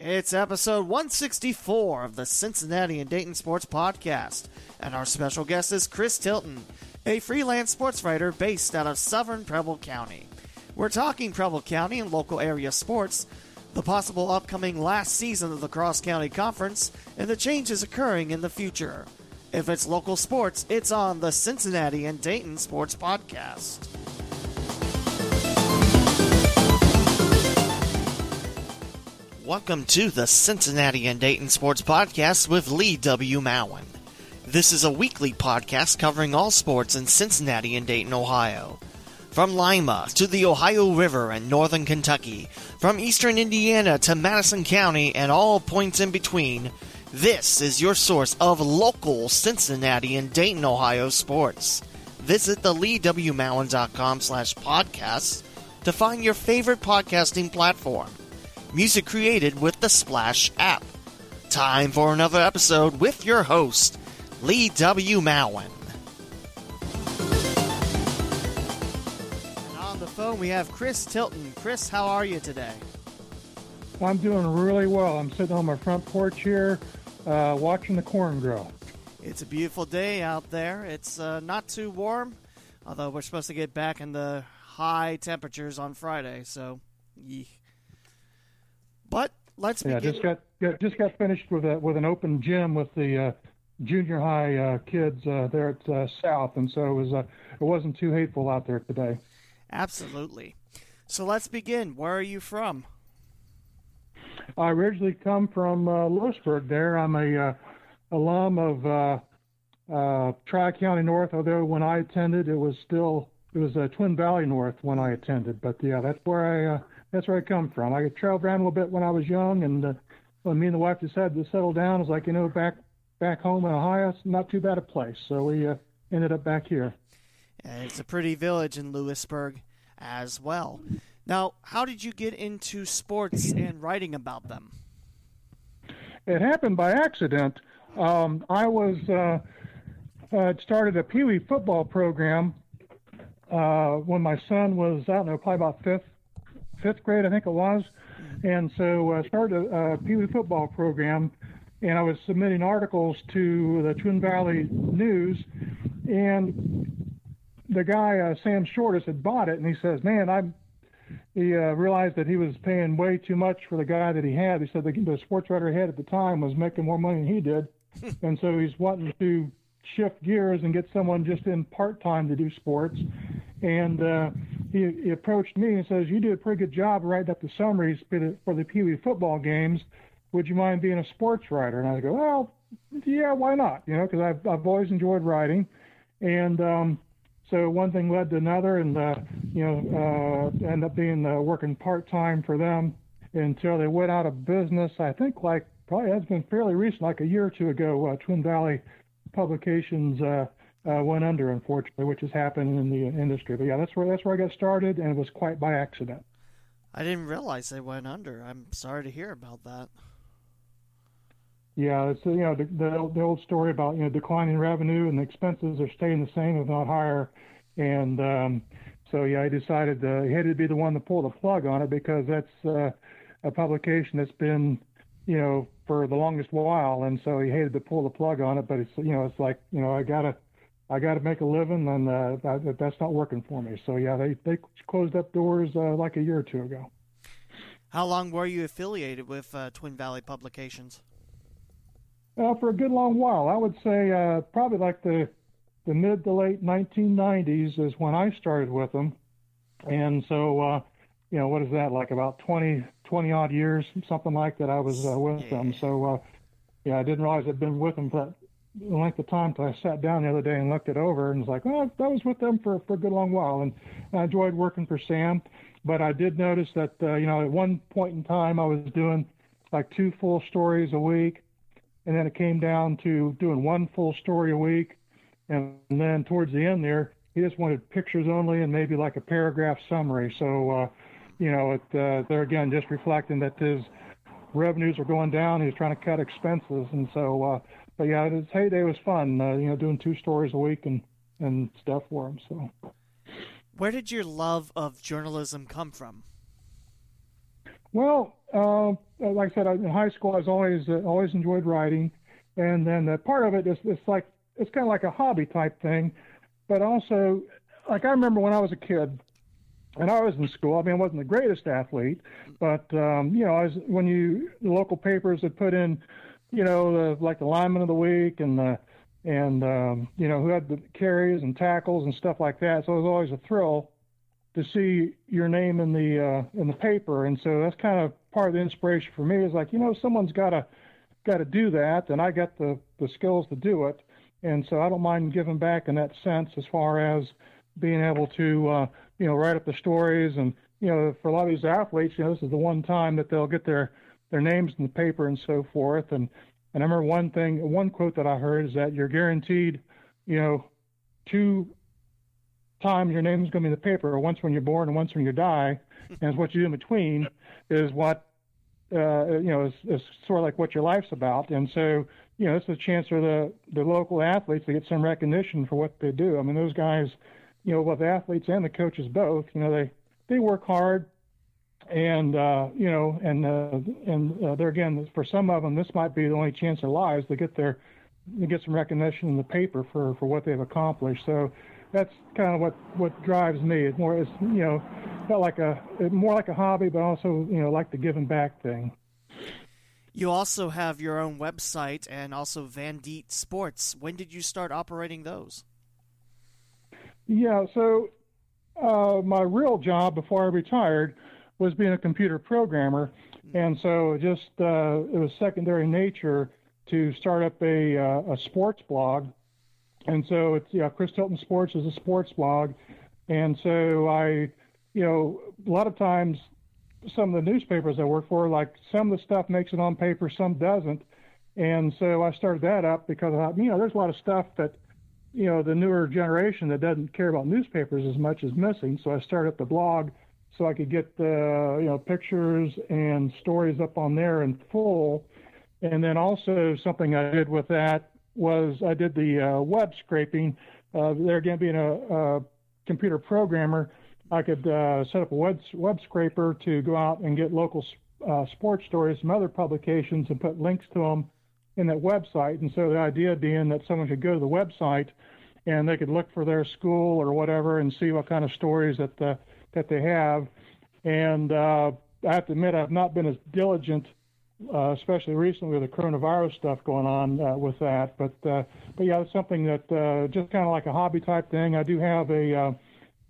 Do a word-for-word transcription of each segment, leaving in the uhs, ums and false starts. It's episode one sixty-four of the Cincinnati and Dayton Sports Podcast, and our special guest is Chris Tilton, a freelance sports writer based out of southern Preble County. We're talking Preble County and local area sports, the possible upcoming last season of the Cross County Conference, and the changes occurring in the future. If it's local sports, it's on the Cincinnati and Dayton Sports Podcast. Welcome to the Cincinnati and Dayton Sports Podcast with Lee W. Mowen. This is a weekly podcast covering all sports in Cincinnati and Dayton, Ohio. From Lima to the Ohio River and northern Kentucky, from eastern Indiana to Madison County and all points in between, this is your source of local Cincinnati and Dayton, Ohio sports. Visit the Lee W Mowen dot com slash podcasts to find your favorite podcasting platform. Music created with the Splash app. Time for another episode with your host, Lee W. Mowen. And on the phone, we have Chris Tilton. Chris, how are you today? Well, I'm doing really well. I'm sitting on my front porch here, uh, watching the corn grow. It's a beautiful day out there. It's uh, not too warm, although we're supposed to get back in the high temperatures on Friday, so yeah. But let's begin. Yeah, just got, got just got finished with a, with an open gym with the uh, junior high uh, kids uh, there at uh, South, and so it was uh, it wasn't too hateful out there today. Absolutely. So let's begin. Where are you from? I originally come from uh, Lewisburg. There, I'm a uh, alum of uh, uh, Tri-County North. Although when I attended, it was still it was uh, Twin Valley North when I attended. But yeah, that's where I. Uh, That's where I come from. I traveled around a little bit when I was young, and uh, when me and the wife decided to settle down, it was like, you know, back back home in Ohio, it's not too bad a place. So we uh, ended up back here. And it's a pretty village in Lewisburg as well. Now, how did you get into sports and writing about them? It happened by accident. Um, I was uh, uh, started a Pee Wee football program uh, when my son was, I don't know, probably about fifth. fifth grade, I think it was, and so I uh, started a, a Pee Wee football program, and I was submitting articles to the Twin Valley News, and the guy, uh, Sam Shortis, had bought it, and he says, man, I he uh, realized that he was paying way too much for the guy that he had. He said the, the sports writer he had at the time was making more money than he did, and so he's wanting to shift gears and get someone just in part-time to do sports, and uh, he, he approached me and says, you do a pretty good job writing up the summaries for the, for the Pee Wee football games. Would you mind being a sports writer? And I go, well, yeah, why not? You know, because I've, I've always enjoyed writing. And um, so one thing led to another, and, uh, you know, uh, ended up being uh, working part-time for them until they went out of business. I think like probably that's been fairly recent, like a year or two ago, uh, Twin Valley Publications uh, uh, went under, unfortunately, which has happened in the industry. But yeah, that's where that's where I got started, and it was quite by accident. I didn't realize they went under. I'm sorry to hear about that. Yeah, it's you know the the, the old story about you know declining revenue and the expenses are staying the same, if not higher. And um, so yeah, I decided uh, he had to be the one to pull the plug on it because that's uh, a publication that's been you know. for the longest while, and so he hated to pull the plug on it, but it's, you know, it's like, you know, I gotta, I gotta make a living, and uh, I, that's not working for me. So yeah, they, they closed up doors uh, like a year or two ago. How long were you affiliated with uh, Twin Valley Publications? Uh, for a good long while. I would say uh, probably like the, the mid to late nineteen nineties is when I started with them. And so, uh, you know, what is that, like about twenty, twenty odd years, something like that. I was uh, with yeah. them. So, uh, yeah, I didn't realize I'd been with them for that length of time until I sat down the other day and looked it over and was like, oh, I was with them for, for a good long while. And I enjoyed working for Sam, but I did notice that, uh, you know, at one point in time I was doing like two full stories a week. And then it came down to doing one full story a week. And, and then towards the end there, he just wanted pictures only and maybe like a paragraph summary. So, uh, You know, it, uh, there again, just reflecting that his revenues were going down. He was trying to cut expenses. And so, uh, but yeah, his heyday was fun, uh, you know, doing two stories a week and, and stuff for him. So, where did your love of journalism come from? Well, uh, like I said, in high school, I was always uh, always enjoyed writing, and then uh, part of it is it's like it's kind of like a hobby type thing, but also, like I remember when I was a kid, and I was in school. I mean, I wasn't the greatest athlete, but um, you know, I was when you the local papers would put in, you know, the, like the lineman of the week and the and um, you know who had the carries and tackles and stuff like that. So it was always a thrill to see your name in the uh, in the paper, and so that's kind of part of the inspiration for me. Is like, you know, someone's got to got to do that, and I got the the skills to do it, and so I don't mind giving back in that sense as far as being able to uh, you know write up the stories, and you know for a lot of these athletes, you know, this is the one time that they'll get their their names in the paper and so forth. And and I remember one thing, one quote that I heard is that you're guaranteed, you know, two. time your name's going to be in the paper, once when you're born and once when you die, and what you do in between is what uh, you know is, is sort of like what your life's about. And so you know, it's a chance for the the local athletes to get some recognition for what they do. I mean, those guys, you know, both athletes and the coaches, both, you know, they they work hard, and uh, you know, and uh, and uh, they're again for some of them, this might be the only chance in their lives to get their to get some recognition in the paper for for what they've accomplished. So. That's kind of what, what drives me. It's more, it's, you know, not like a more like a hobby, but also, you know, like the giving back thing. You also have your own website and also Van Deet Sports. When did you start operating those? Yeah, so uh, my real job before I retired was being a computer programmer, and so just uh, it was secondary nature to start up a uh, a sports blog. And so it's, you know, Chris Tilton Sports is a sports blog. And so I, you know, a lot of times some of the newspapers I work for, like some of the stuff makes it on paper, some doesn't. And so I started that up because I thought, you know, there's a lot of stuff that, you know, the newer generation that doesn't care about newspapers as much is missing. So I started up the blog so I could get the, you know, pictures and stories up on there in full. And then also something I did with that was I did the uh, web scraping. Uh, there again, being a, a computer programmer, I could uh, set up a web, web scraper to go out and get local uh, sports stories from other publications and put links to them in that website. And so the idea being that someone could go to the website and they could look for their school or whatever and see what kind of stories that the, that they have. And uh, I have to admit, I've not been as diligent Uh, especially recently with the coronavirus stuff going on uh, with that. But, uh, but yeah, it's something that uh, just kind of like a hobby type thing. I do have a, uh,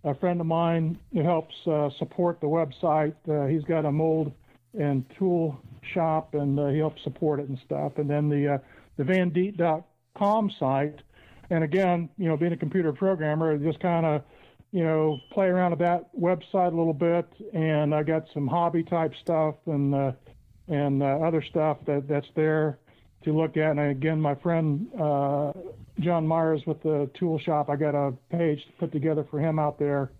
a friend of mine who helps uh, support the website. Uh, he's got a mold and tool shop, and uh, he helps support it and stuff. And then the, uh, the Van Deet dot com site. And again, you know, being a computer programmer, just kind of, you know, play around with that website a little bit. And I got some hobby type stuff and, uh, and uh, other stuff that, that's there to look at. And again, my friend uh, John Myers with the tool shop, I got a page put together for him out there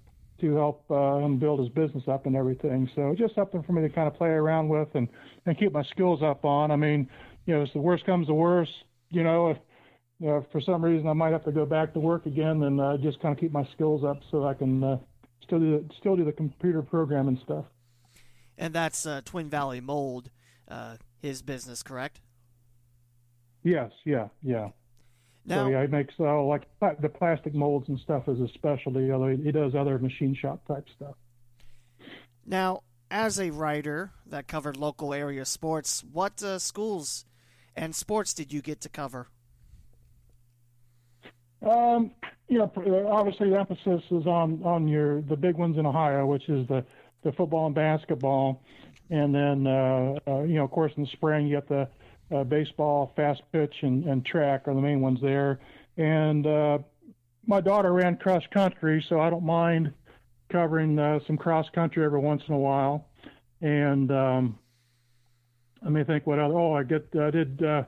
to help uh, him build his business up and everything. So just something for me to kind of play around with and, and keep my skills up on. I mean, you know, if the worst comes to worst, you know, if, you know, if for some reason I might have to go back to work again, then uh, just kind of keep my skills up so I can uh, still, do the, still do the computer programming stuff. And that's uh, Twin Valley Mold. Uh, his business, correct? Yes, yeah, yeah. Now, so yeah, he makes uh, like the plastic molds and stuff as a specialty, although he does other machine shop type stuff. Now, as a writer that covered local area sports, what uh, schools and sports did you get to cover? Um, you know, obviously the emphasis is on, on your the big ones in Ohio, which is the, the football and basketball. And then, uh, uh, you know, of course, in the spring, you got the uh, baseball, fast pitch, and, and track are the main ones there. And uh, my daughter ran cross country, so I don't mind covering uh, some cross country every once in a while. And um, let me think what other. Oh, I get I did uh,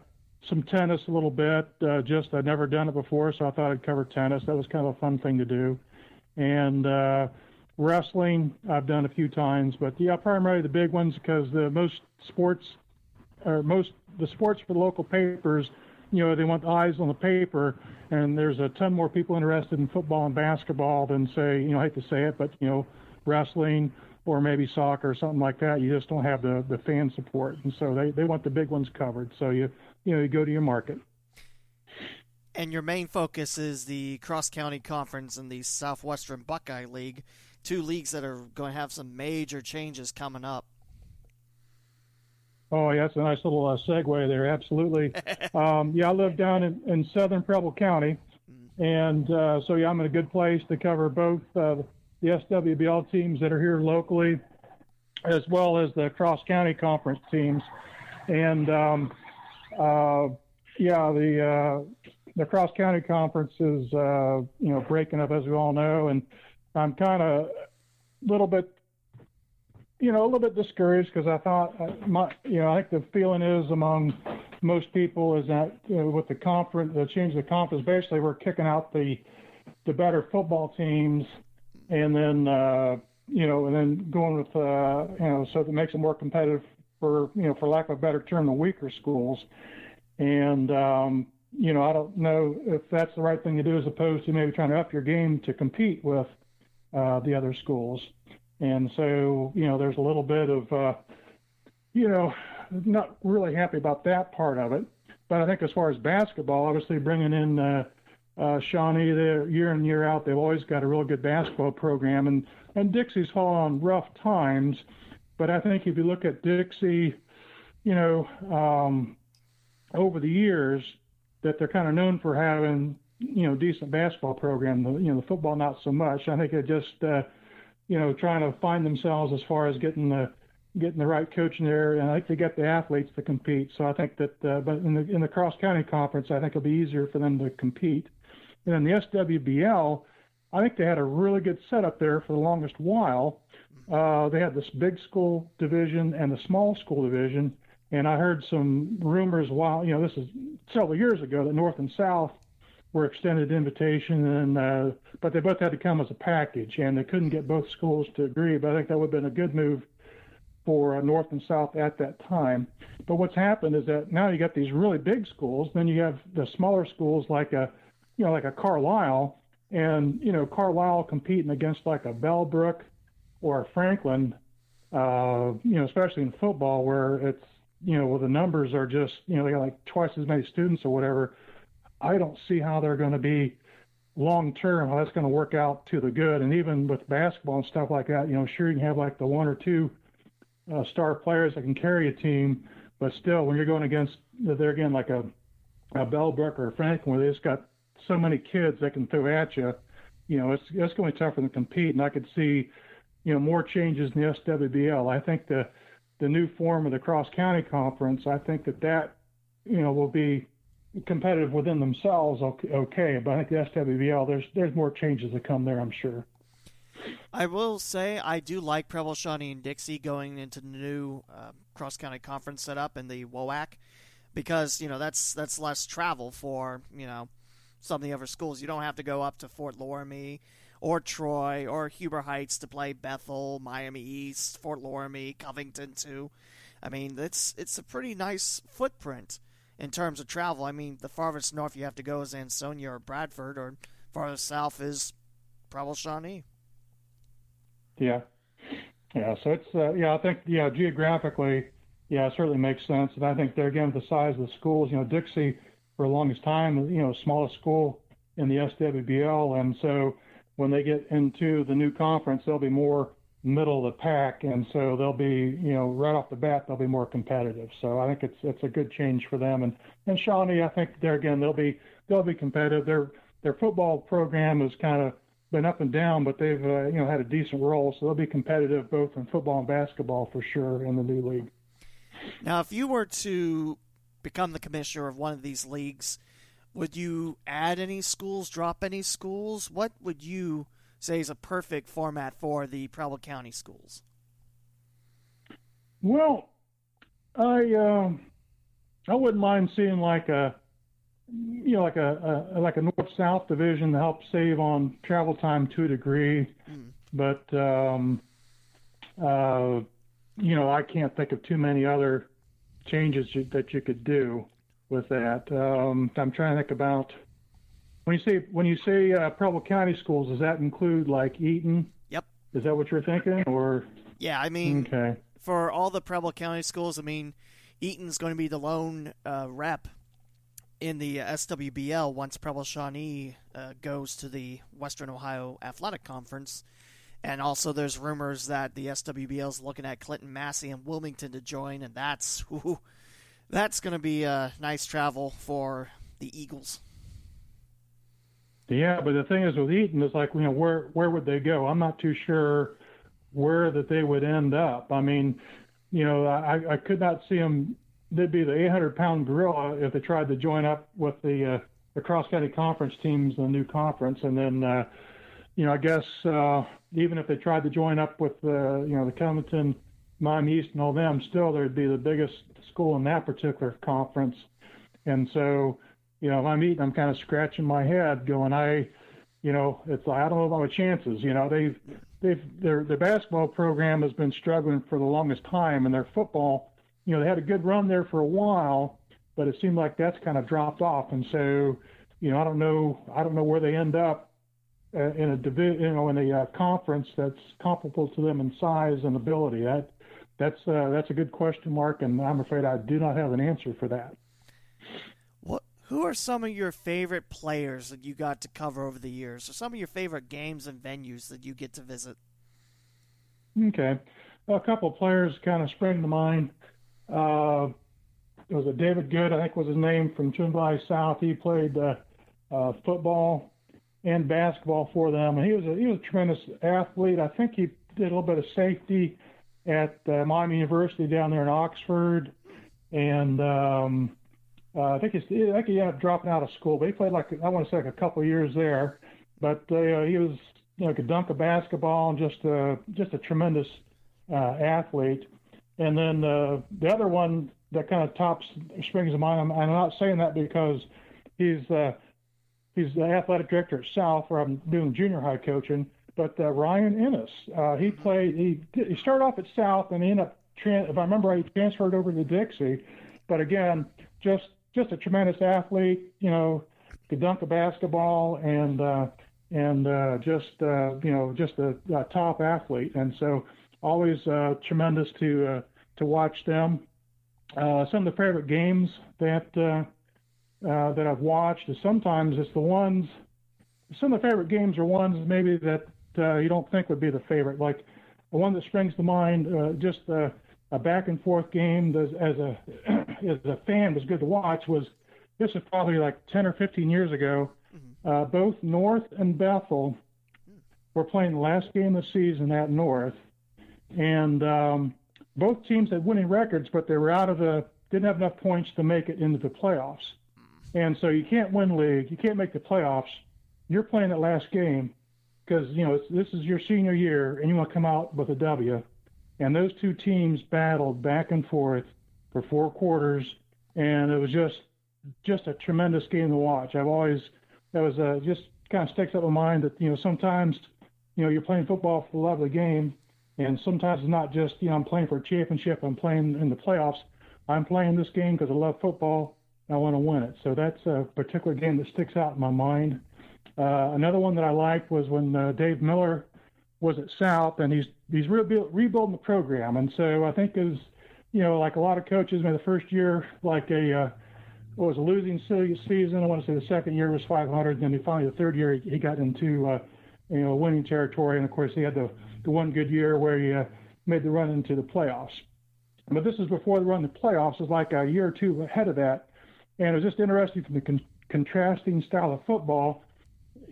some tennis a little bit. Uh, just I'd never done it before, so I thought I'd cover tennis. That was kind of a fun thing to do. And uh, wrestling, I've done a few times, but yeah, primarily the big ones because the most sports, or most the sports for the local papers, you know, they want eyes on the paper, and there's a ton more people interested in football and basketball than say, you know, I hate to say it, but you know, wrestling or maybe soccer or something like that, you just don't have the, the fan support. And so they, they want the big ones covered. So you you know, you go to your market. And your main focus is the Cross County Conference and the Southwestern Buckeye League, two leagues that are going to have some major changes coming up. Oh, yeah, that's a nice little uh, segue there. Absolutely. um, yeah, I live down in, in southern Preble County. And uh, so, yeah, I'm in a good place to cover both uh, the S W B L teams that are here locally as well as the Cross County Conference teams. And, um, uh, yeah, the uh, the Cross County Conference is, uh, you know, breaking up, as we all know. And I'm kind of a little bit, you know, a little bit discouraged because I thought, my, you know, I think the feeling is among most people is that you know, with the conference, the change of the conference, basically we're kicking out the the better football teams, and then uh, you know, and then going with uh, you know, so that makes it more competitive for you know, for lack of a better term, the weaker schools. And um, you know, I don't know if that's the right thing to do as opposed to maybe trying to up your game to compete with uh, the other schools. And so you know, there's a little bit of uh, you know. Not really happy about that part of it, but I think as far as basketball, obviously bringing in uh, uh, Shawnee there year in year out, they've always got a real good basketball program, and and Dixie's fallen on rough times, but I think if you look at Dixie, you know, um, over the years that they're kind of known for having you know decent basketball program, the, you know the football not so much. I think they're just uh, you know trying to find themselves as far as getting the getting the right coach in there, and I think they get the athletes to compete. So I think that, uh, but in the in the Cross County Conference, I think it'll be easier for them to compete. And then the S W B L, I think they had a really good setup there for the longest while. Uh, they had this big school division and the small school division, and I heard some rumors while, you know, this is several years ago, that North and South were extended invitation, and uh, but they both had to come as a package, and they couldn't get both schools to agree, but I think that would have been a good move for North and South at that time. But what's happened is that now you got these really big schools, then you have the smaller schools like a, you know, like a Carlisle, and, you know, Carlisle competing against like a Bellbrook or a Franklin, uh, you know, especially in football where it's, you know, well, the numbers are just, you know, they got like twice as many students or whatever. I don't see how they're going to be long-term, how that's going to work out to the good. And even with basketball and stuff like that, you know, sure you can have like the one or two Uh, star players that can carry a team, but still, when you're going against, they're again like a, a Bellbrook or a Franklin, where they just got so many kids that can throw at you, you know, it's it's going to be tough for them to compete. And I could see, you know, more changes in the S W B L. I think the the new form of the Cross County Conference, I think that that, you know, will be competitive within themselves, okay, but I think the S W B L, there's there's more changes that come there, I'm sure. I will say I do like Preble Shawnee and Dixie going into the new uh, cross-county conference setup in the W O A C because, you know, that's that's less travel for, you know, some of the other schools. You don't have to go up to Fort Loramie or Troy or Huber Heights to play Bethel, Miami East, Fort Loramie, Covington, too. I mean, it's, it's a pretty nice footprint in terms of travel. I mean, the farthest north you have to go is Ansonia or Bradford, or farthest south is Preble Shawnee. Yeah, yeah. So it's uh, yeah. I think yeah. Geographically, yeah, it certainly makes sense. And I think there again, with the size of the schools, you know, Dixie for the longest time, you know, smallest school in the S W B L, and so when they get into the new conference, they'll be more middle of the pack, and so they'll be you know right off the bat they'll be more competitive. So I think it's it's a good change for them. And and Shawnee, I think there again they'll be they'll be competitive. Their their football program is kind of been up and down, but they've uh, you know had a decent role, so they'll be competitive both in football and basketball for sure in the new league. Now, if you were to become the commissioner of one of these leagues, would you add any schools, drop any schools? What would you say is a perfect format for the Preble County schools? Well, I uh, I wouldn't mind seeing like a. you know, like a, a like a north-south division to help save on travel time to a degree. Mm. But, um, uh, you know, I can't think of too many other changes you, that you could do with that. Um, I'm trying to think about, when you say, when you say uh, Preble County schools, does that include like Eaton? Yep. Is that what you're thinking? Or yeah, I mean, okay. for all the Preble County schools, I mean, Eaton's going to be the lone uh, rep in the uh, S W B L once Preble Shawnee uh, goes to the Western Ohio Athletic Conference. And also there's rumors that the S W B L is looking at Clinton Massey and Wilmington to join, and that's ooh, that's going to be a nice travel for the Eagles. Yeah, but the thing is with Eaton, it's like, you know, where where would they go? I'm not too sure where that they would end up. I mean, you know, I, I could not see them. They'd be the eight hundred pound gorilla if they tried to join up with the uh, the Cross County Conference teams, the new conference, and then. Uh, You know, I guess uh, even if they tried to join up with, uh, you know, the Covington, Miami East and all them, still there'd be the biggest school in that particular conference. And so, you know, if I'm eating, I'm kind of scratching my head going, I, you know, it's I don't know about my chances. You know, they've, they've, their, their basketball program has been struggling for the longest time, and their football, you know, they had a good run there for a while, but it seemed like that's kind of dropped off. And so, you know, I don't know, I don't know where they end up. Uh, in a divi- you know, in a uh, conference that's comparable to them in size and ability. That that's uh, that's a good question mark, and I'm afraid I do not have an answer for that. What? Who are some of your favorite players that you got to cover over the years, or some of your favorite games and venues that you get to visit? Okay, well, a couple of players kind of spring to mind. Uh, it was a David Good, I think was his name, from Twin Valley South. He played uh, uh, football and basketball for them. And he was a, he was a tremendous athlete. I think he did a little bit of safety at uh, Miami University down there in Oxford. And um, uh, I think he's, I think he ended up dropping out of school, but he played like, I want to say like a couple of years there, but uh, he was, you know, could dunk a basketball and just a, just a tremendous uh, athlete. And then uh, the other one that kind of tops springs to mind, I'm, I'm not saying that because he's uh, he's the athletic director at South, where I'm doing junior high coaching. But uh, Ryan Ennis, uh, he played. He he started off at South, and he ended up, if I remember, he transferred over to Dixie. But again, just just a tremendous athlete. You know, could dunk a basketball, and uh, and uh, just uh, you know, just a, a top athlete. And so, always uh, tremendous to uh, to watch them. Uh, some of the favorite games that. Uh, Uh, that I've watched is sometimes it's the ones, some of the favorite games are ones maybe that uh, you don't think would be the favorite. Like the one that springs to mind, uh, just uh, a back and forth game as, as a as a fan was good to watch was, this is probably like ten or fifteen years ago, uh, both North and Bethel were playing the last game of the season at North. And um, both teams had winning records, but they were out of the, didn't have enough points to make it into the playoffs. And so you can't win league. You can't make the playoffs. You're playing that last game because, you know, it's, this is your senior year, and you want to come out with a W. And those two teams battled back and forth for four quarters, and it was just just a tremendous game to watch. I've always – that was a, just kind of sticks up my mind that, you know, sometimes, you know, you're playing football for the love of the game, and sometimes it's not just, you know, I'm playing for a championship, I'm playing in the playoffs. I'm playing this game because I love football. I want to win it. So that's a particular game that sticks out in my mind. Uh, another one that I liked was when uh, Dave Miller was at South, and he's he's rebuild, rebuilding the program. And so I think is, you know, like a lot of coaches, made the first year like a uh, what was a losing season. I want to say the second year was five hundred, and then finally the third year he, he got into uh, you know winning territory. And of course he had the, the one good year where he uh, made the run into the playoffs. But this is before the run to playoffs. It's like a year or two ahead of that. And it was just interesting from the con- contrasting style of football.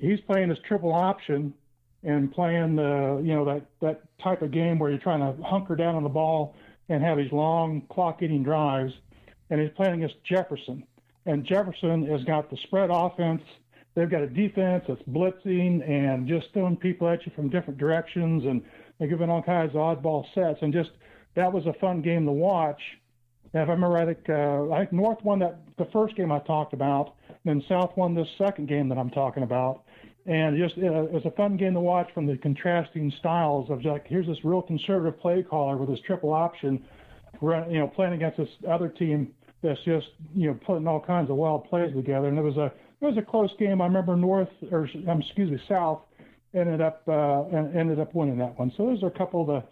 He's playing this triple option and playing the, you know, that, that type of game where you're trying to hunker down on the ball and have these long clock-eating drives. And he's playing against Jefferson. And Jefferson has got the spread offense. They've got a defense that's blitzing and just throwing people at you from different directions. And they're giving all kinds of oddball sets. And just that was a fun game to watch. And if I remember, I think, uh, I think North won that the first game I talked about, and then South won this second game that I'm talking about. And just uh, it was a fun game to watch from the contrasting styles of, like, here's this real conservative play caller with this triple option, run, you know, playing against this other team that's just, you know, putting all kinds of wild plays together. And it was a it was a close game. I remember North or um, excuse me South ended up uh, ended up winning that one. So those are a couple of the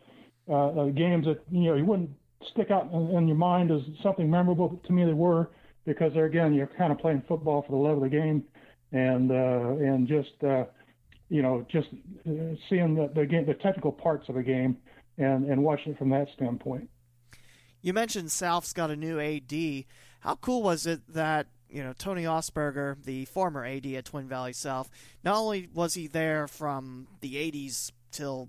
uh, games that, you know, you wouldn't stick out in, in your mind as something memorable, but to me they were, because they're, again, you're kind of playing football for the love of the game, and uh, and just uh, you know just seeing the the, game, the technical parts of a game, and, and watching it from that standpoint. You mentioned South's got a new A D. How cool was it that, you know, Tony Osberger, the former A D at Twin Valley South, not only was he there from the eighties till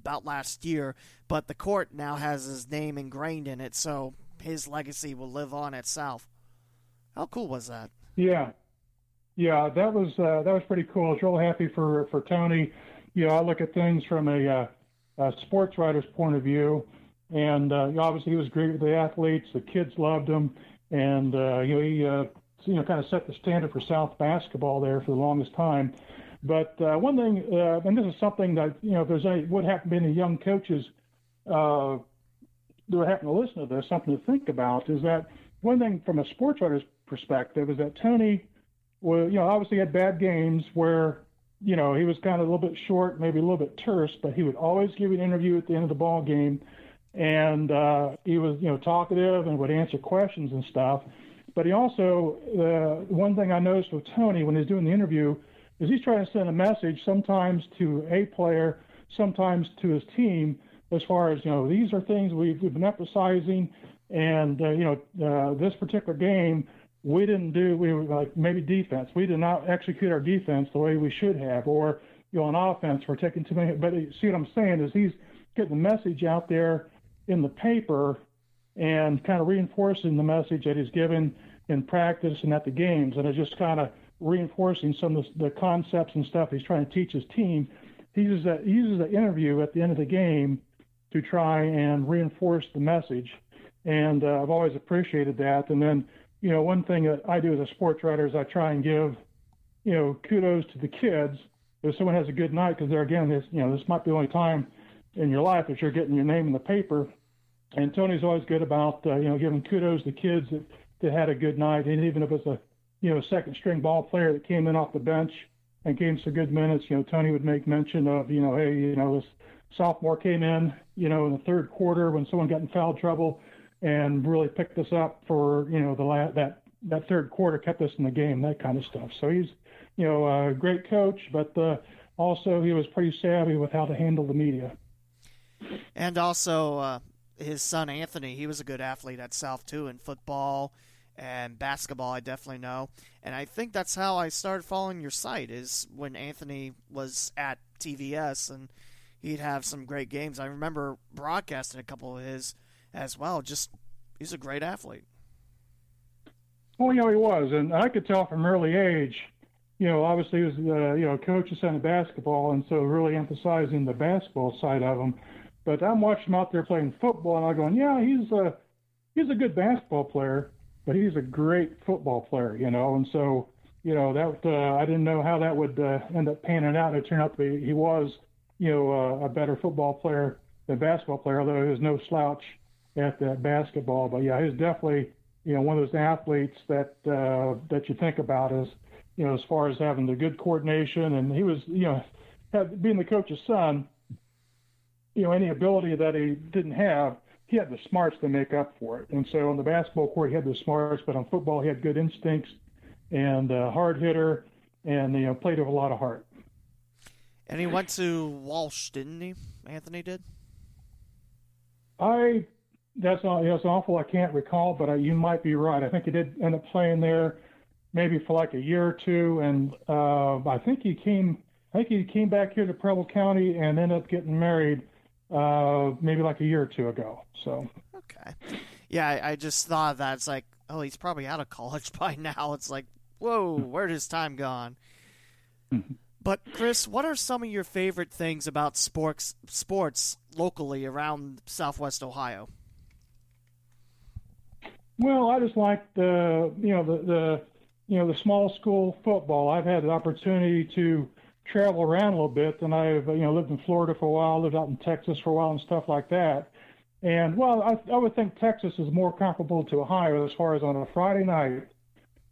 about last year, but the court now has his name ingrained in it, so his legacy will live on at South. How cool was that? Yeah. Yeah, that was uh, that was pretty cool. I was real happy for, for Tony. You know, I look at things from a, uh, a sports writer's point of view, and uh, obviously he was great with the athletes. The kids loved him, and uh, you know, he uh, you know, kind of set the standard for South basketball there for the longest time. But uh, one thing, uh, and this is something that, you know, if there's any, what happened to any young coaches uh, who happen to listen to this, something to think about, is that one thing from a sports writer's perspective is that Tony, well, you know, obviously had bad games where, you know, he was kind of a little bit short, maybe a little bit terse, but he would always give an interview at the end of the ball game, and uh, he was, you know, talkative and would answer questions and stuff. But he also, uh, one thing I noticed with Tony when he was doing the interview is he's trying to send a message sometimes to a player, sometimes to his team, as far as, you know, these are things we've, we've been emphasizing, and, uh, you know, uh, this particular game, we didn't do, we were like maybe defense. We did not execute our defense the way we should have, or, you know, on offense, we're taking too many. But see what I'm saying is he's getting the message out there in the paper and kind of reinforcing the message that he's given in practice and at the games, and it's just kind of reinforcing some of the, the concepts and stuff he's trying to teach his team. He uses that, he uses the interview at the end of the game to try and reinforce the message, and uh, I've always appreciated that. And then, you know, one thing that I do as a sports writer is I try and give, you know, kudos to the kids if someone has a good night, because there again, this, you know, this might be the only time in your life that you're getting your name in the paper. And Tony's always good about, uh, you know, giving kudos to kids that, that had a good night, and even if it's a, you know, second string ball player that came in off the bench and gave him some good minutes, you know, Tony would make mention of, you know, hey, you know, this sophomore came in, you know, in the third quarter when someone got in foul trouble and really picked us up for, you know, the la- that that third quarter, kept us in the game, that kind of stuff. So he's, you know, a great coach, but uh, also he was pretty savvy with how to handle the media. And also uh, his son Anthony, he was a good athlete at South too, in football and basketball, I definitely know. And I think that's how I started following your site, is when Anthony was at T V S and he'd have some great games. I remember broadcasting a couple of his as well. Just, he's a great athlete. Well, you know, he was, and I could tell from early age, you know, obviously he was, uh, you know, a coach of center basketball, and so really emphasizing the basketball side of him. But I'm watching him out there playing football, and I'm going, yeah, he's a, he's a good basketball player, but he's a great football player, you know. And so, you know, that uh, I didn't know how that would uh, end up panning out. It turned out to be he was, you know, uh, a better football player than basketball player, although he was no slouch at that basketball. But yeah, he's definitely, you know, one of those athletes that uh, that you think about as, you know, as far as having the good coordination. And he was, you know, had, being the coach's son, you know, any ability that he didn't have, he had the smarts to make up for it. And so on the basketball court, he had the smarts, but on football, he had good instincts and a hard hitter, and, you know, played with a lot of heart. And he went to Walsh, didn't he? Anthony did. I. That's, that's awful. I can't recall, but I, you might be right. I think he did end up playing there maybe for like a year or two, and uh, I think he came I think he came back here to Preble County and ended up getting married uh, maybe like a year or two ago. So okay. Yeah, I, I just thought of that. It's like, oh, he's probably out of college by now. It's like, whoa, where'd his time gone? But, Chris, what are some of your favorite things about sports, sports locally around Southwest Ohio? Well, I just like the, you know, the, the, you know, the small school football. I've had the opportunity to travel around a little bit, and I've, you know, lived in Florida for a while, lived out in Texas for a while, and stuff like that. And well, I, I would think Texas is more comparable to Ohio as far as on a Friday night,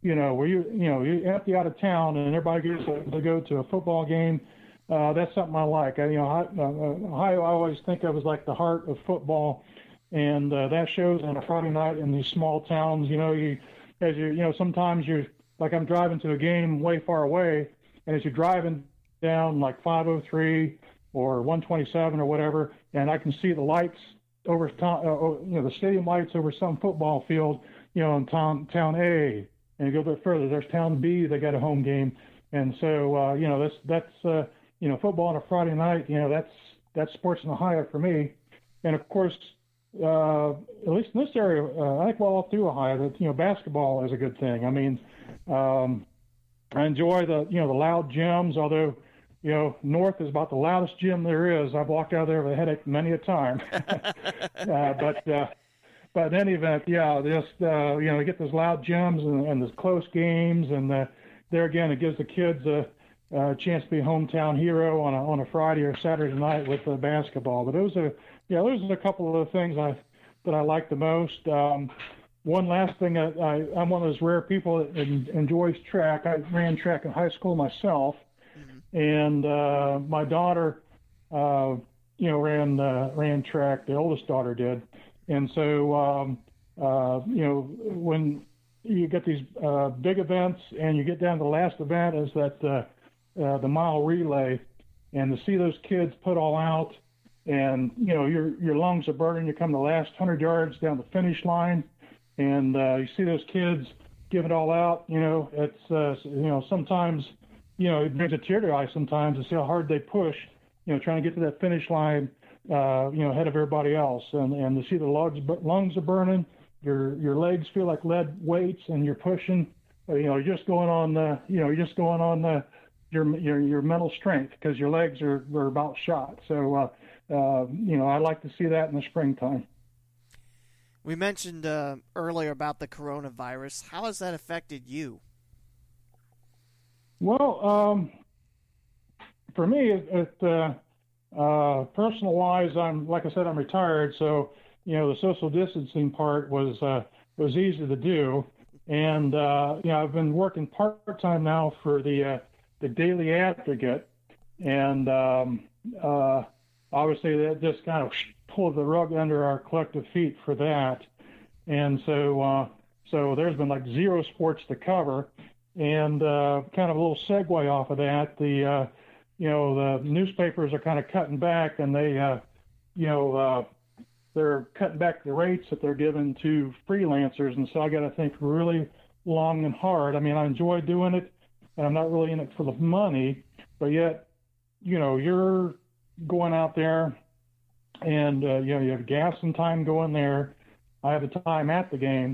you know, where you, you know, you're empty out of town, and everybody gets to, to go to a football game, uh, that's something I like. I, you know, I, uh, Ohio I always think of as like the heart of football, and uh, that shows on a Friday night in these small towns. You know, you as you you know sometimes you're like I'm driving to a game way far away, and as you're driving down like five oh three or one twenty-seven or whatever, and I can see the lights over uh, you know the stadium lights over some football field. You know, in town town A, and you go a bit further, there's town B. They got a home game, and so uh, you know that's that's uh, you know football on a Friday night. You know that's that's sports in Ohio for me, and of course, uh, at least in this area, uh, I think well all through Ohio, that you know basketball is a good thing. I mean, um, I enjoy the you know the loud gyms, although you know North is about the loudest gym there is. I've walked out of there with a headache many a time, uh, but. Uh, But in any event, yeah, just uh, you know, you get those loud gyms and, and those close games, and uh, there again, it gives the kids a, a chance to be a hometown hero on a on a Friday or Saturday night with uh, basketball. But those are, yeah, those are a couple of the things I that I like the most. Um, one last thing, I, I, I'm one of those rare people that en- enjoys track. I ran track in high school myself, mm-hmm. and uh, my daughter, uh, you know, ran uh, ran track. The oldest daughter did. And so, um, uh, you know, when you get these uh, big events and you get down to the last event is that uh, uh, the mile relay, and to see those kids put all out, and, you know, your your lungs are burning. You come the last one hundred yards down the finish line, and uh, you see those kids give it all out. You know, it's, uh, you know, sometimes, you know, it brings a tear to your eye sometimes to see how hard they push, you know, trying to get to that finish line. Uh, you know, ahead of everybody else, and, and to see the lungs, lungs are burning, your your legs feel like lead weights, and you're pushing. You know, you're just going on the, you know, you're just going on the, your your your mental strength because your legs are, are about shot. So, uh, uh, you know, I like to see that in the springtime. We mentioned uh, earlier about the coronavirus. How has that affected you? Well, um, for me, it. it uh, Uh, personal wise, I'm like I said, I'm retired, so you know the social distancing part was uh, was easy to do, and uh, you know I've been working part time now for the uh, the Daily Advocate, and um, uh, obviously that just kind of pulled the rug under our collective feet for that, and so uh, so there's been like zero sports to cover, and uh, kind of a little segue off of that the. Uh, You know, the newspapers are kind of cutting back, and they, uh, you know, uh, they're cutting back the rates that they're giving to freelancers. And so I got to think really long and hard. I mean, I enjoy doing it, and I'm not really in it for the money. But yet, you know, you're going out there, and, uh, you know, you have gas and time going there. I have the time at the game.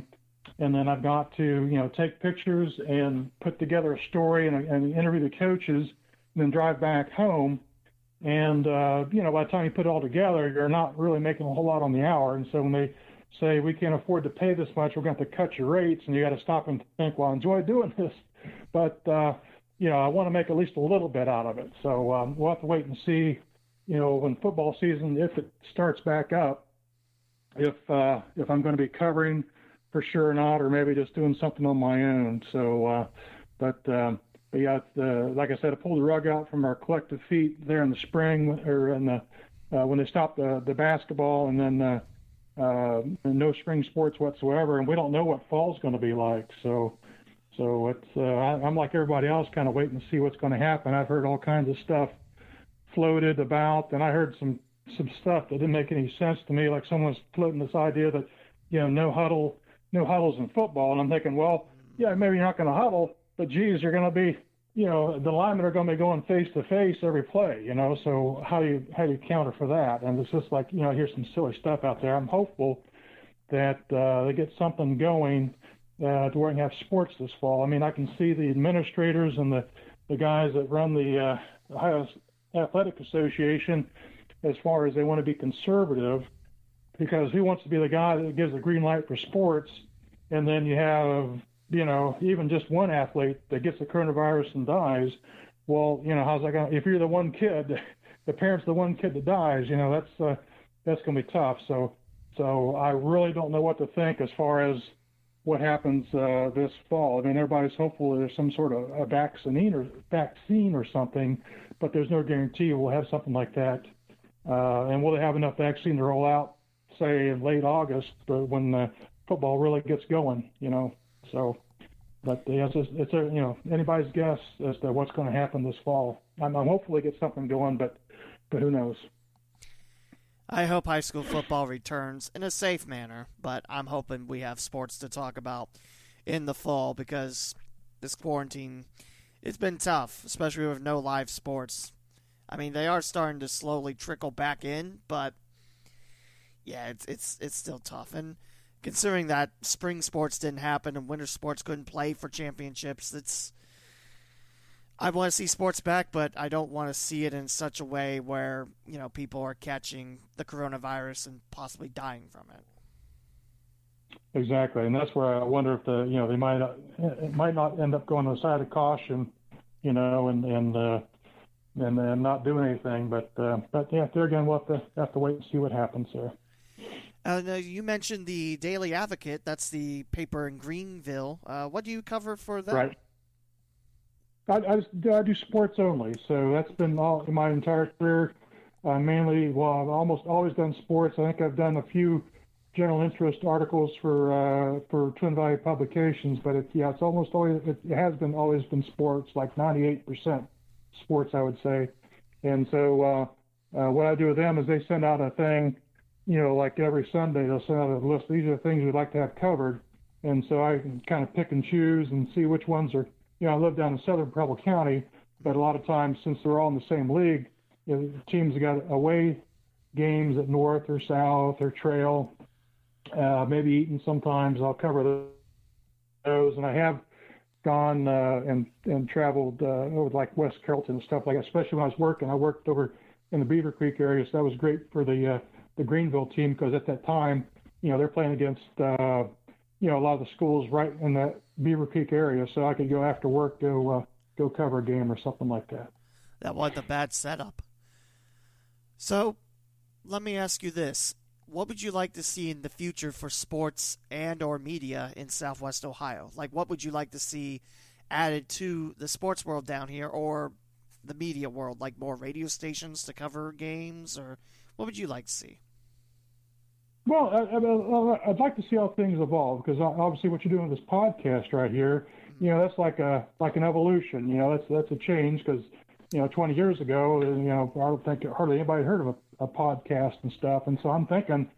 And then I've got to, you know, take pictures and put together a story and, and interview the coaches. Then drive back home, and uh, you know by the time you put it all together, you're not really making a whole lot on the hour. And so when they say we can't afford to pay this much, we're going to have to cut your rates, and you got to stop and think, well, I enjoy doing this, but uh, you know I want to make at least a little bit out of it. So um, we'll have to wait and see, you know, when football season, if it starts back up, if uh, if I'm going to be covering for sure or not, or maybe just doing something on my own. So, uh, but. Um, But yeah, uh, like I said, I pulled the rug out from our collective feet there in the spring, or in the uh, when they stopped the, the basketball, and then uh, uh, no spring sports whatsoever. And we don't know what fall's going to be like. So, so it's uh, I, I'm like everybody else, kind of waiting to see what's going to happen. I've heard all kinds of stuff floated about, and I heard some some stuff that didn't make any sense to me. Like someone's floating this idea that you know no huddle, no huddles in football, and I'm thinking, well, yeah, maybe you're not going to huddle. But geez, you're going to be, you know, the linemen are going to be going face to face every play, you know. So how do you how do you counter for that? And it's just like, you know, here's some silly stuff out there. I'm hopeful that uh, they get something going uh, to where we can have sports this fall. I mean, I can see the administrators and the, the guys that run the uh, Ohio Athletic Association as far as they want to be conservative, because who wants to be the guy that gives the green light for sports, and then you have. You know, even just one athlete that gets the coronavirus and dies, well, you know, how's that going? If you're the one kid, the parent's the one kid that dies, you know, that's uh, that's going to be tough. So, so I really don't know what to think as far as what happens uh, this fall. I mean, everybody's hopeful there's some sort of a vaccine or vaccine or something, but there's no guarantee we'll have something like that. Uh, and will they have enough vaccine to roll out, say, in late August when the football really gets going, you know? So, but yes, it's, it's a, you know, anybody's guess as to what's going to happen this fall. I'm, I'm hopefully get something going, but, but who knows? I hope high school football returns in a safe manner, but I'm hoping we have sports to talk about in the fall because this quarantine, it's been tough, especially with no live sports. I mean, they are starting to slowly trickle back in, but yeah, it's it's it's still tough. And considering that spring sports didn't happen and winter sports couldn't play for championships, it's I want to see sports back, but I don't want to see it in such a way where, you know, people are catching the coronavirus and possibly dying from it. Exactly, and that's where I wonder if the you know they might it might not end up going on the side of caution, you know, and and uh, and, and not doing anything. But uh, but yeah, there again, we'll have to have to wait and see what happens there. And uh, you mentioned the Daily Advocate. That's the paper in Greenville. Uh, what do you cover for that? Right. I, I, just, I do sports only, so that's been all my entire career. Uh, mainly, well, I've almost always done sports. I think I've done a few general interest articles for uh, for Twin Valley Publications, but it's yeah, it's almost always it has been always been sports, like ninety-eight percent sports, I would say. And so uh, uh, what I do with them is they send out a thing, you know, like every Sunday they'll send out a list. These are the things we'd like to have covered, and so I can kind of pick and choose and see which ones are. You know, I live down in southern Preble County, but a lot of times since they're all in the same league, you know, teams have got away games at north or south or trail, uh, maybe Eaton sometimes. I'll cover those. And I have gone uh, and, and traveled uh, over like West Carrollton and stuff like that, especially when I was working. I worked over in the Beaver Creek area, so that was great for the uh, the Greenville team because at that time, you know, they're playing against, uh, you know, a lot of the schools right in that Beaver Creek area, so I could go after work, go uh, go cover a game or something like that. That wasn't a bad setup. So, let me ask you this. What would you like to see in the future for sports and or media in Southwest Ohio? Like, what would you like to see added to the sports world down here or the media world? Like, more radio stations to cover games? Or what would you like to see? Well, I, I, I'd like to see how things evolve because obviously what you're doing with this podcast right here, you know, that's like a like an evolution. You know, that's that's a change because, you know, twenty years ago, you know, I don't think hardly anybody heard of a, a podcast and stuff. And so I'm thinking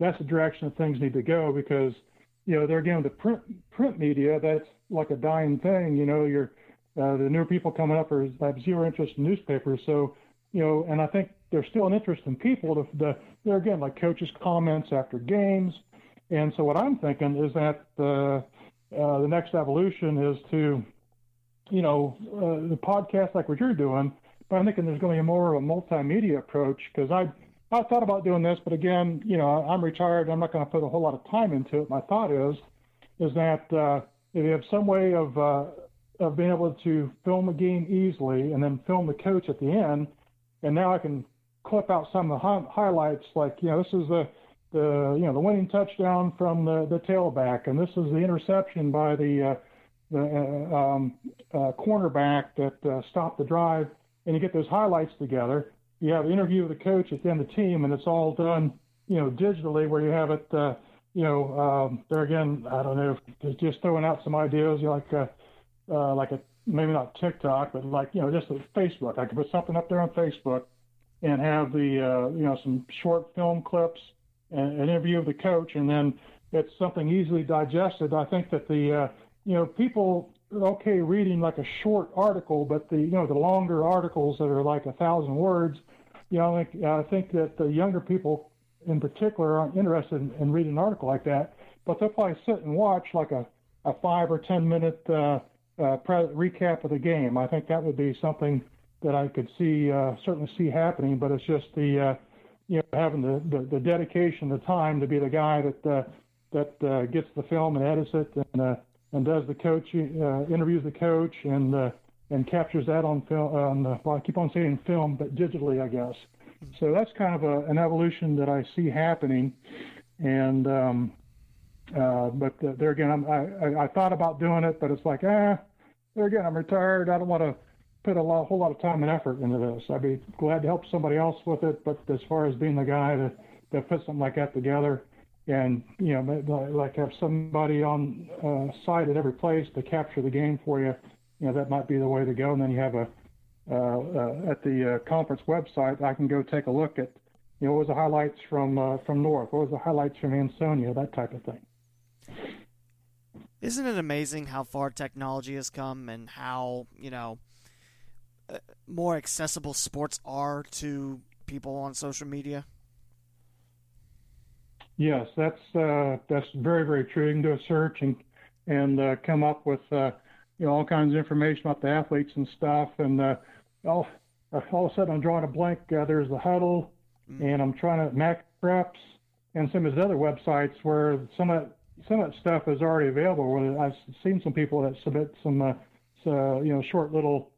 that's the direction that things need to go because, you know, they're again the print print media. That's like a dying thing. You know, you're uh, the newer people coming up are have zero interest in newspapers. So, you know, and I think there's still an interest in people to the there again, like coaches' comments after games. And so what I'm thinking is that the, uh, the next evolution is to, you know, uh, the podcast like what you're doing, but I'm thinking there's going to be more of a multimedia approach because I I thought about doing this, but again, you know, I'm retired. I'm not going to put a whole lot of time into it. My thought is, is that uh, if you have some way of, uh, of being able to film a game easily and then film the coach at the end, and now I can clip out some of the hi- highlights, like, you know, this is the, the you know, the winning touchdown from the, the tailback, and this is the interception by the, uh, the uh, um, uh, cornerback that uh, stopped the drive, and you get those highlights together. You have an interview with the coach at the end of the team, and it's all done, you know, digitally where you have it, uh, you know, um, there again, I don't know, just throwing out some ideas, you know, like a, uh, like a, maybe not TikTok, but like, you know, just Facebook. I could put something up there on Facebook and have the, uh, you know, some short film clips and an interview of the coach. And then it's something easily digested. I think that the, uh, you know, people are okay reading like a short article, but the, you know, the longer articles that are like a thousand words, you know, like, I think that the younger people in particular aren't interested in, in reading an article like that, but they'll probably sit and watch like a, a five or ten minute, uh, Uh, pre- recap of the game. I think that would be something that I could see, uh, certainly see happening, but it's just the, uh, you know, having the, the, the dedication, the time to be the guy that uh, that uh, gets the film and edits it and uh, and does the coach, uh, interviews the coach and uh, and captures that on film, on the, well, I keep on saying film, but digitally, I guess. So that's kind of a, an evolution that I see happening. And, um, Uh, but uh, there again, I'm, I, I thought about doing it, but it's like, ah, there again, I'm retired. I don't want to put a lot, whole lot of time and effort into this. I'd be glad to help somebody else with it, but as far as being the guy to, to put something like that together and, you know, like have somebody on uh, site at every place to capture the game for you, you know, that might be the way to go. And then you have a, uh, uh, at the uh, conference website, I can go take a look at, you know, what was the highlights from uh, from North? What was the highlights from Ansonia? That type of thing. Isn't it amazing how far technology has come and how, you know, uh, more accessible sports are to people on social media? Yes, that's uh, that's very, very true. You can do a search and and uh, come up with uh, you know, all kinds of information about the athletes and stuff. And uh, all all of a sudden, I'm drawing a blank. Uh, there's the Huddle. And I'm trying to Mac Preps and some of these other websites where some of some of that stuff is already available. Where I've seen some people that submit some, uh, so, you know, short little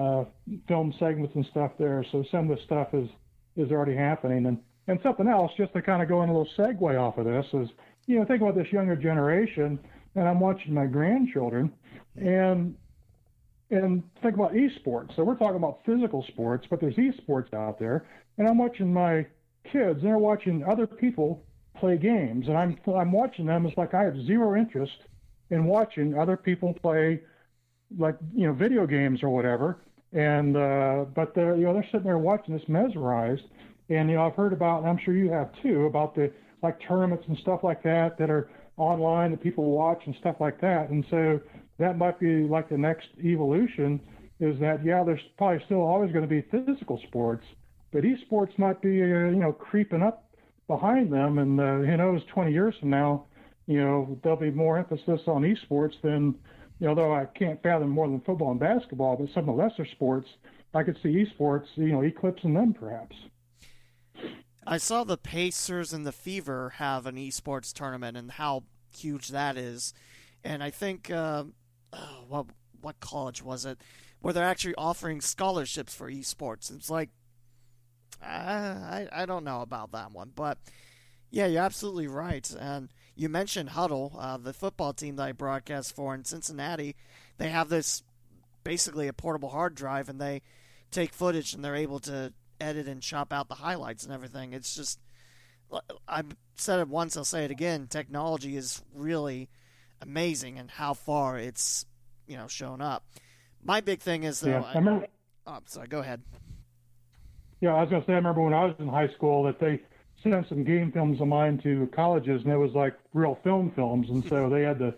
uh, film segments and stuff there. So some of this stuff is is already happening. And and something else, just to kind of go in a little segue off of this, is, you know, think about this younger generation, and I'm watching my grandchildren, and and think about esports. So we're talking about physical sports, but there's esports out there. And I'm watching my kids, and they're watching other people play games. And I'm I'm watching them. It's like I have zero interest in watching other people play, like, you know, video games or whatever. And uh, but they're, you know, they're sitting there watching this mesmerized. And, you know, I've heard about, and I'm sure you have too, about the, like, tournaments and stuff like that that are online that people watch and stuff like that. And so that might be like the next evolution, is that, yeah, there's probably still always going to be physical sports, but esports might be, uh, you know, creeping up behind them. And uh, who knows, twenty years from now, you know, there'll be more emphasis on esports than, you know, though I can't fathom more than football and basketball, but some of the lesser sports, I could see esports, you know, eclipsing them perhaps. I saw the Pacers and the Fever have an esports tournament and how huge that is. And I think, uh, oh, what, what college was it, where they're actually offering scholarships for esports. It's like, Uh, I, I don't know about that one, but yeah, you're absolutely right. And you mentioned Huddle, uh, the football team that I broadcast for in Cincinnati. They have this, basically a portable hard drive, and they take footage and they're able to edit and chop out the highlights and everything. It's just, I've said it once, I'll say it again. Technology is really amazing and how far it's, you know, shown up. My big thing is though, yeah, I remember. I, oh, sorry, go ahead. Yeah, I was going to say, I remember when I was in high school that they sent some game films of mine to colleges, and it was like real film films. And so they had to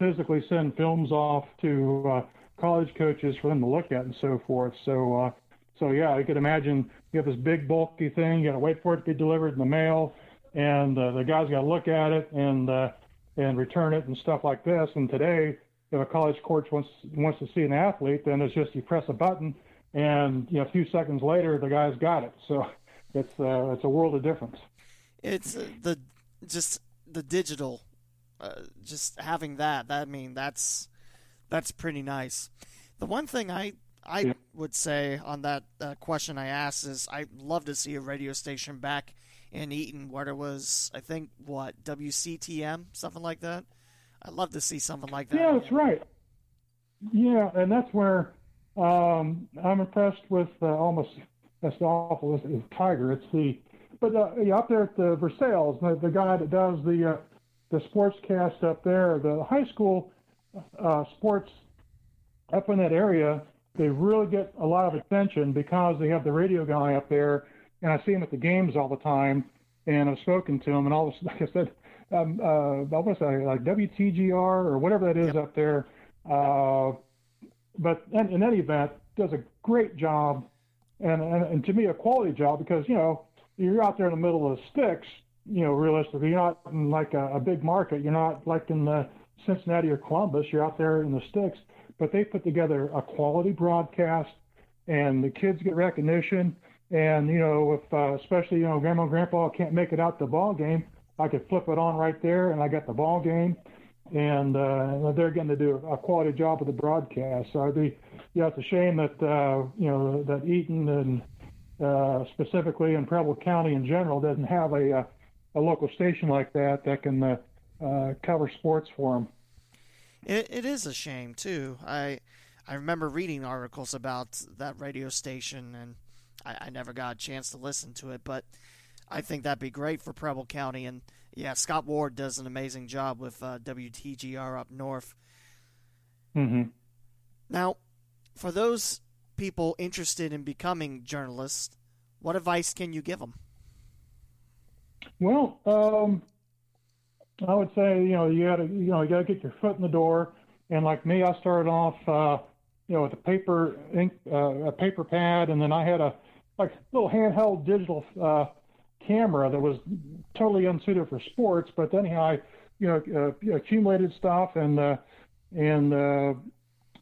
physically send films off to uh, college coaches for them to look at and so forth. So, uh, so yeah, you could imagine you have this big, bulky thing. You got to wait for it to be delivered in the mail, and uh, the guy's got to look at it and uh, and return it and stuff like this. And today, if a college coach wants wants to see an athlete, then it's just you press a button, and, you know, a few seconds later, the guy's got it. So it's uh, it's a world of difference. It's uh, the just the digital, uh, just having that. That I mean, that's that's pretty nice. The one thing I I yeah. would say on that uh, question I asked is I'd love to see a radio station back in Eaton where there was, I think, what, W C T M, something like that. I'd love to see something like that. Yeah, that's right. Yeah, and that's where. Um, I'm impressed with uh, almost that's awful. It's, it's Tiger. It's the but uh, yeah, up there at the Versailles, the, the guy that does the uh, the sportscast up there, the high school uh, sports up in that area, they really get a lot of attention because they have the radio guy up there, and I see him at the games all the time, and I've spoken to him, and all this, like I said, um, uh, what was that, like W T G R or whatever that is up there. Uh, But in, in any event, does a great job, and, and and to me a quality job, because, you know, you're out there in the middle of the sticks, you know, realistically. You're not in like a, a big market. You're not like in the Cincinnati or Columbus. You're out there in the sticks. But they put together a quality broadcast, and the kids get recognition. And, you know, if uh, especially, you know, Grandma and Grandpa can't make it out to the ball game, I could flip it on right there, and I got the ball game. And uh, they're going to do a quality job with the broadcast. So be, yeah, it's a shame that uh, you know that Eaton and uh, specifically in Preble County in general doesn't have a, a a local station like that that can uh, uh, cover sports for them. It, it is a shame, too. I I remember reading articles about that radio station, and I, I never got a chance to listen to it, but I think that'd be great for Preble County. And, yeah, Scott Ward does an amazing job with uh, W T G R up north. Mm-hmm. Now, for those people interested in becoming journalists, what advice can you give them? Well, um, I would say, you know, you gotta, you know, you gotta get your foot in the door. And like me, I started off, uh, you know, with a paper ink, uh, a paper pad. And then I had a like little handheld digital, uh, camera that was totally unsuited for sports. But then I, you know, uh, accumulated stuff and, uh, and, uh,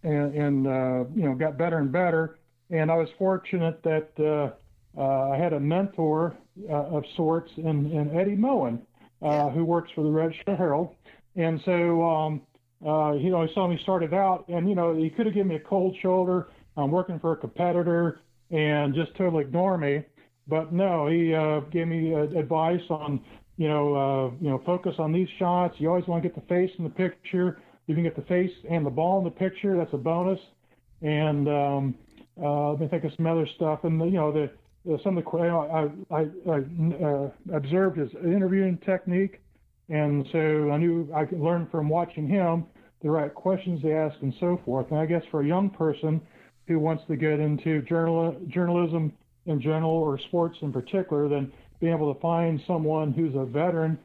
and, and uh, you know, got better and better. And I was fortunate that, uh, Uh, I had a mentor uh, of sorts in, in Eddie Mowen, uh, yeah. who works for the Register Herald. And so, um, uh, you know, he saw me started out, and, you know, he could have given me a cold shoulder. I'm working for a competitor and just totally ignore me. But no, he uh, gave me uh, advice on, you know, uh, you know, focus on these shots. You always want to get the face in the picture. You can get the face and the ball in the picture. That's a bonus. And um, uh, let me think of some other stuff. And, you know, the Some of the you know, I, I, I uh, observed his interviewing technique, and so I knew I could learn from watching him the right questions to ask and so forth. And I guess for a young person who wants to get into journal, journalism in general or sports in particular, then being able to find someone who's a veteran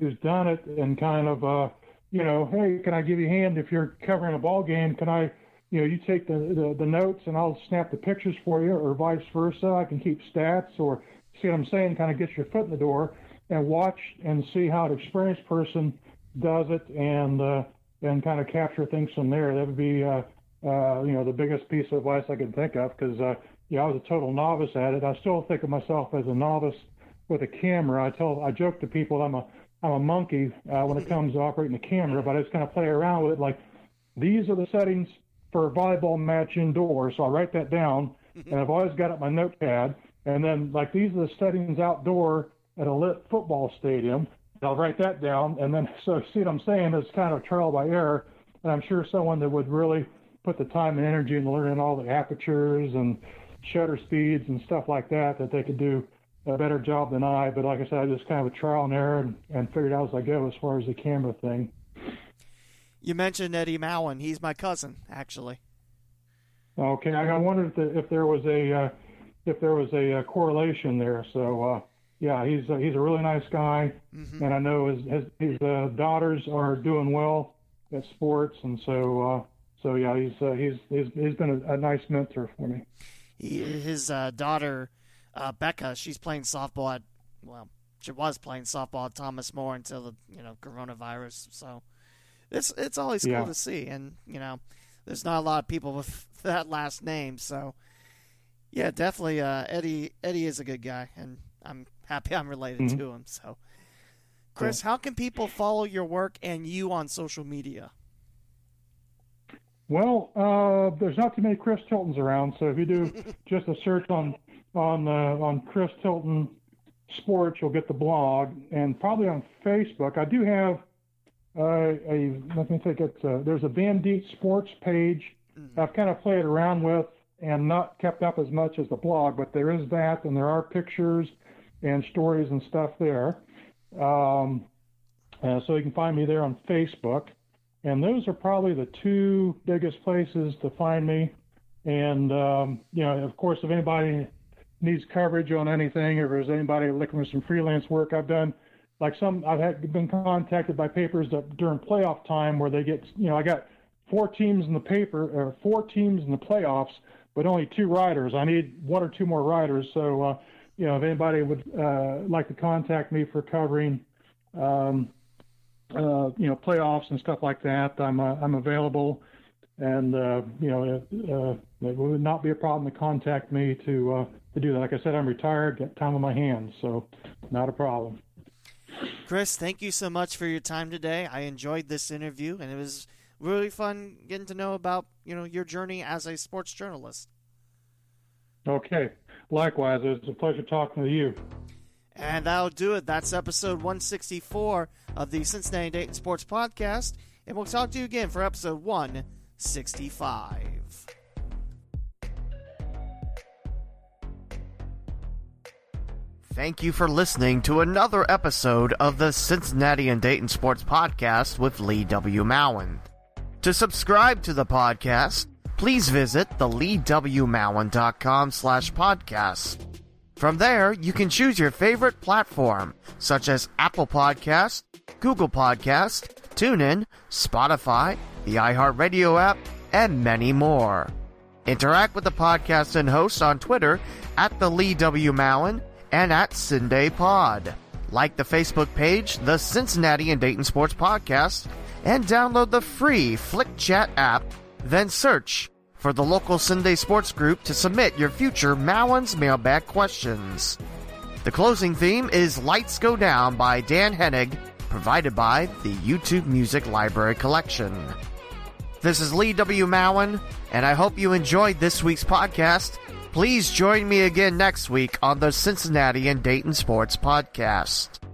who's done it and kind of, uh, you know, hey, can I give you a hand if you're covering a ball game? Can I? You know, you take the, the, the notes and I'll snap the pictures for you, or vice versa. I can keep stats, or see what I'm saying, kind of get your foot in the door and watch and see how an experienced person does it, and uh, and kind of capture things from there. That would be, uh, uh, you know, the biggest piece of advice I could think of, because, uh, yeah, I was a total novice at it. I still think of myself as a novice with a camera. I tell, I joke to people I'm a, I'm a monkey uh, when it comes to operating the camera, but I just kind of play around with it. Like, these are the settings for a volleyball match indoors, so I write that down, mm-hmm. and I've always got it my notepad. And then, like, these are the settings outdoor at a lit football stadium. I'll write that down, and then, so see what I'm saying? It's kind of trial by error, and I'm sure someone that would really put the time and energy in learning all the apertures and shutter speeds and stuff like that, that they could do a better job than I. But like I said, I just kind of a trial and error and, and figured out as I go as far as the camera thing. You mentioned Eddie Mowen. He's my cousin, actually. Okay, I wondered if, the, if there was a uh, if there was a uh, correlation there. So, uh, yeah, he's uh, he's a really nice guy, mm-hmm. and I know his his, his uh, daughters are doing well at sports, and so uh, so yeah, he's uh, he's he's he's been a, a nice mentor for me. He, his uh, daughter uh, Becca, she's playing softball at well, she was playing softball at Thomas More until the you know coronavirus. So. It's it's always yeah. cool to see, and, you know, there's not a lot of people with that last name, so, yeah, definitely, uh, Eddie Eddie is a good guy, and I'm happy I'm related mm-hmm. to him, so. Chris, yeah. how can people follow your work and you on social media? Well, uh, there's not too many Chris Tiltons around, so if you do just a search on, on, uh, on Chris Tilton Sports, you'll get the blog, and probably on Facebook. I do have... Uh, I, let me think. It's a, there's a Van Deet Sports page mm-hmm. I've kind of played around with and not kept up as much as the blog, but there is that, and there are pictures and stories and stuff there. Um, uh, so you can find me there on Facebook, and those are probably the two biggest places to find me. And um, you know, of course, if anybody needs coverage on anything, or if there's anybody looking for some freelance work I've done. Like some, I've had, been contacted by papers that during playoff time where they get, you know, I got four teams in the paper, or four teams in the playoffs, but only two writers. I need one or two more writers. So, uh, you know, if anybody would uh, like to contact me for covering, um, uh, you know, playoffs and stuff like that, I'm uh, I'm available. And, uh, you know, uh, it would not be a problem to contact me to, uh, to do that. Like I said, I'm retired, got time on my hands, so not a problem. Chris, thank you so much for your time today. I enjoyed this interview, and it was really fun getting to know about, you know, your journey as a sports journalist. Okay. Likewise, it was a pleasure talking to you. And that'll do it. That's episode one sixty-four of the Cincinnati and Dayton Sports Podcast. And we'll talk to you again for episode one sixty-five. Thank you for listening to another episode of the Cincinnati and Dayton Sports Podcast with Lee W. Mowen. To subscribe to the podcast, please visit the Lee W Mowen dot com slash podcast. From there, you can choose your favorite platform, such as Apple Podcasts, Google Podcasts, TuneIn, Spotify, the iHeartRadio app, and many more. Interact with the podcast and hosts on Twitter at the Lee W. Mowen and at Cinday Pod. Like the Facebook page, the Cincinnati and Dayton Sports Podcast, and download the free Flick Chat app, then search for the local Cinday Sports Group to submit your future Mowen's Mailbag questions. The closing theme is Lights Go Down by Dan Hennig, provided by the YouTube Music Library Collection. This is Lee W. Mowen, and I hope you enjoyed this week's podcast. Please join me again next week on the Cincinnati and Dayton Sports Podcast.